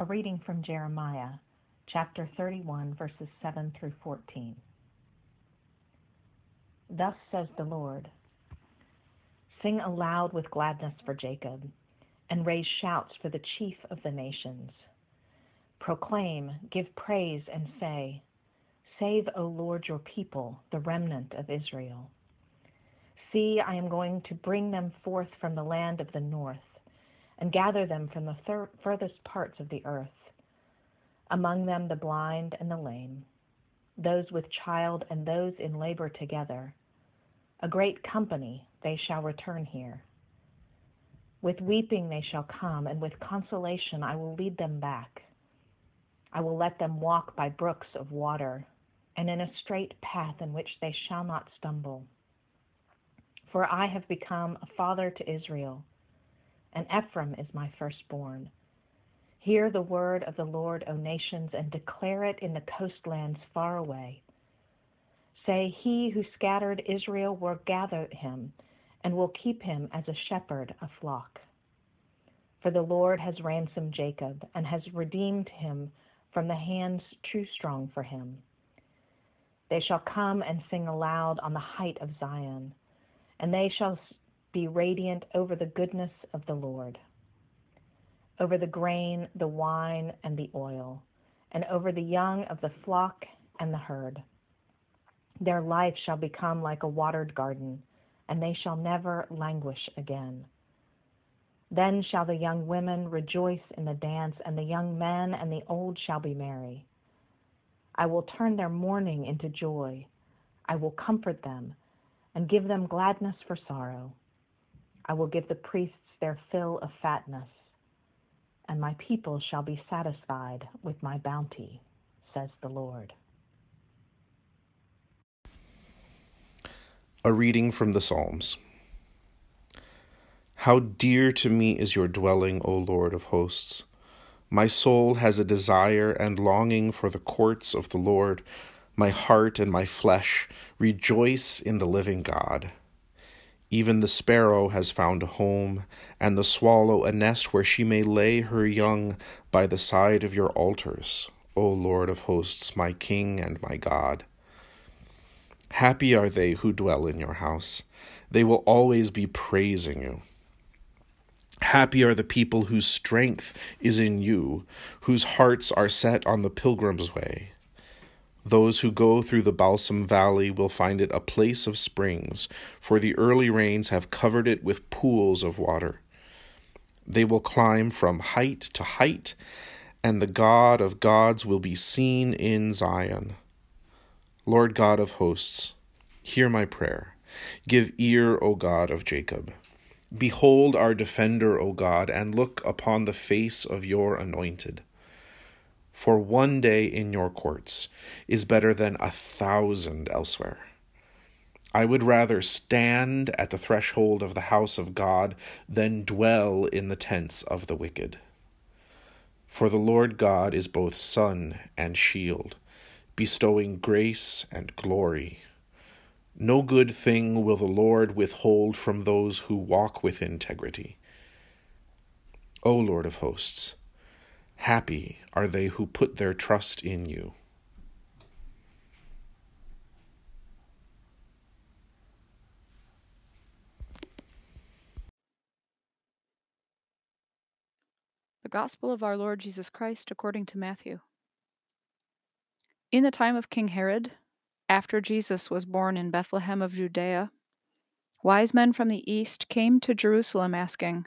A reading from Jeremiah, chapter 31, verses 7 through 14. Thus says the Lord, "Sing aloud with gladness for Jacob, and raise shouts for the chief of the nations. Proclaim, give praise, and say, 'Save, O Lord, your people, the remnant of Israel.' See, I am going to bring them forth from the land of the north, and gather them from the furthest parts of the earth. Among them the blind and the lame, those with child and those in labor together. A great company, they shall return here. With weeping they shall come, and with consolation I will lead them back. I will let them walk by brooks of water, and in a straight path in which they shall not stumble. For I have become a father to Israel, and Ephraim is my firstborn. Hear the word of the Lord, O nations, and declare it in the coastlands far away. Say, he who scattered Israel will gather him, and will keep him as a shepherd a flock. For the Lord has ransomed Jacob, and has redeemed him from the hands too strong for him. They shall come and sing aloud on the height of Zion, and they shall be radiant over the goodness of the Lord, over the grain, the wine, and the oil, and over the young of the flock and the herd. Their life shall become like a watered garden, and they shall never languish again. Then shall the young women rejoice in the dance, and the young men and the old shall be merry. I will turn their mourning into joy. I will comfort them, and give them gladness for sorrow. I will give the priests their fill of fatness, and my people shall be satisfied with my bounty, says the Lord." A reading from the Psalms. How dear to me is your dwelling, O Lord of hosts! My soul has a desire and longing for the courts of the Lord. My heart and my flesh rejoice in the living God. Even the sparrow has found a home, and the swallow a nest where she may lay her young by the side of your altars, O Lord of hosts, my King and my God. Happy are they who dwell in your house. They will always be praising you. Happy are the people whose strength is in you, whose hearts are set on the pilgrim's way. Those who go through the Balsam Valley will find it a place of springs, for the early rains have covered it with pools of water. They will climb from height to height, and the God of gods will be seen in Zion. Lord God of hosts, hear my prayer. Give ear, O God of Jacob. Behold our defender, O God, and look upon the face of your anointed. For one day in your courts is better than 1,000 elsewhere. I would rather stand at the threshold of the house of God than dwell in the tents of the wicked. For the Lord God is both sun and shield, bestowing grace and glory. No good thing will the Lord withhold from those who walk with integrity. O Lord of hosts, happy are they who put their trust in you. The Gospel of our Lord Jesus Christ according to Matthew. In the time of King Herod, after Jesus was born in Bethlehem of Judea, wise men from the east came to Jerusalem asking,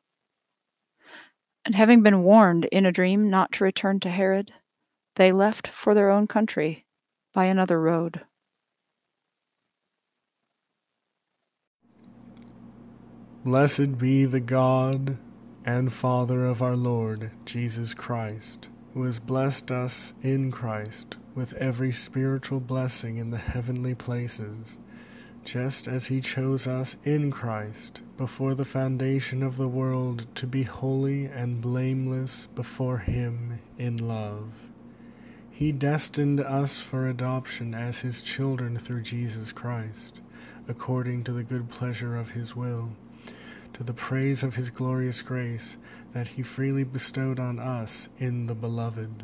And having been warned in a dream not to return to Herod, they left for their own country by another road. Blessed be the God and Father of our Lord Jesus Christ, who has blessed us in Christ with every spiritual blessing in the heavenly places, just as he chose us in Christ before the foundation of the world to be holy and blameless before him in love. He destined us for adoption as his children through Jesus Christ, according to the good pleasure of his will, to the praise of his glorious grace that he freely bestowed on us in the Beloved.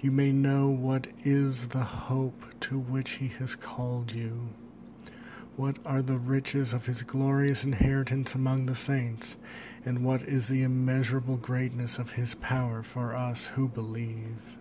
you may know what is the hope to which he has called you, what are the riches of his glorious inheritance among the saints, and what is the immeasurable greatness of his power for us who believe.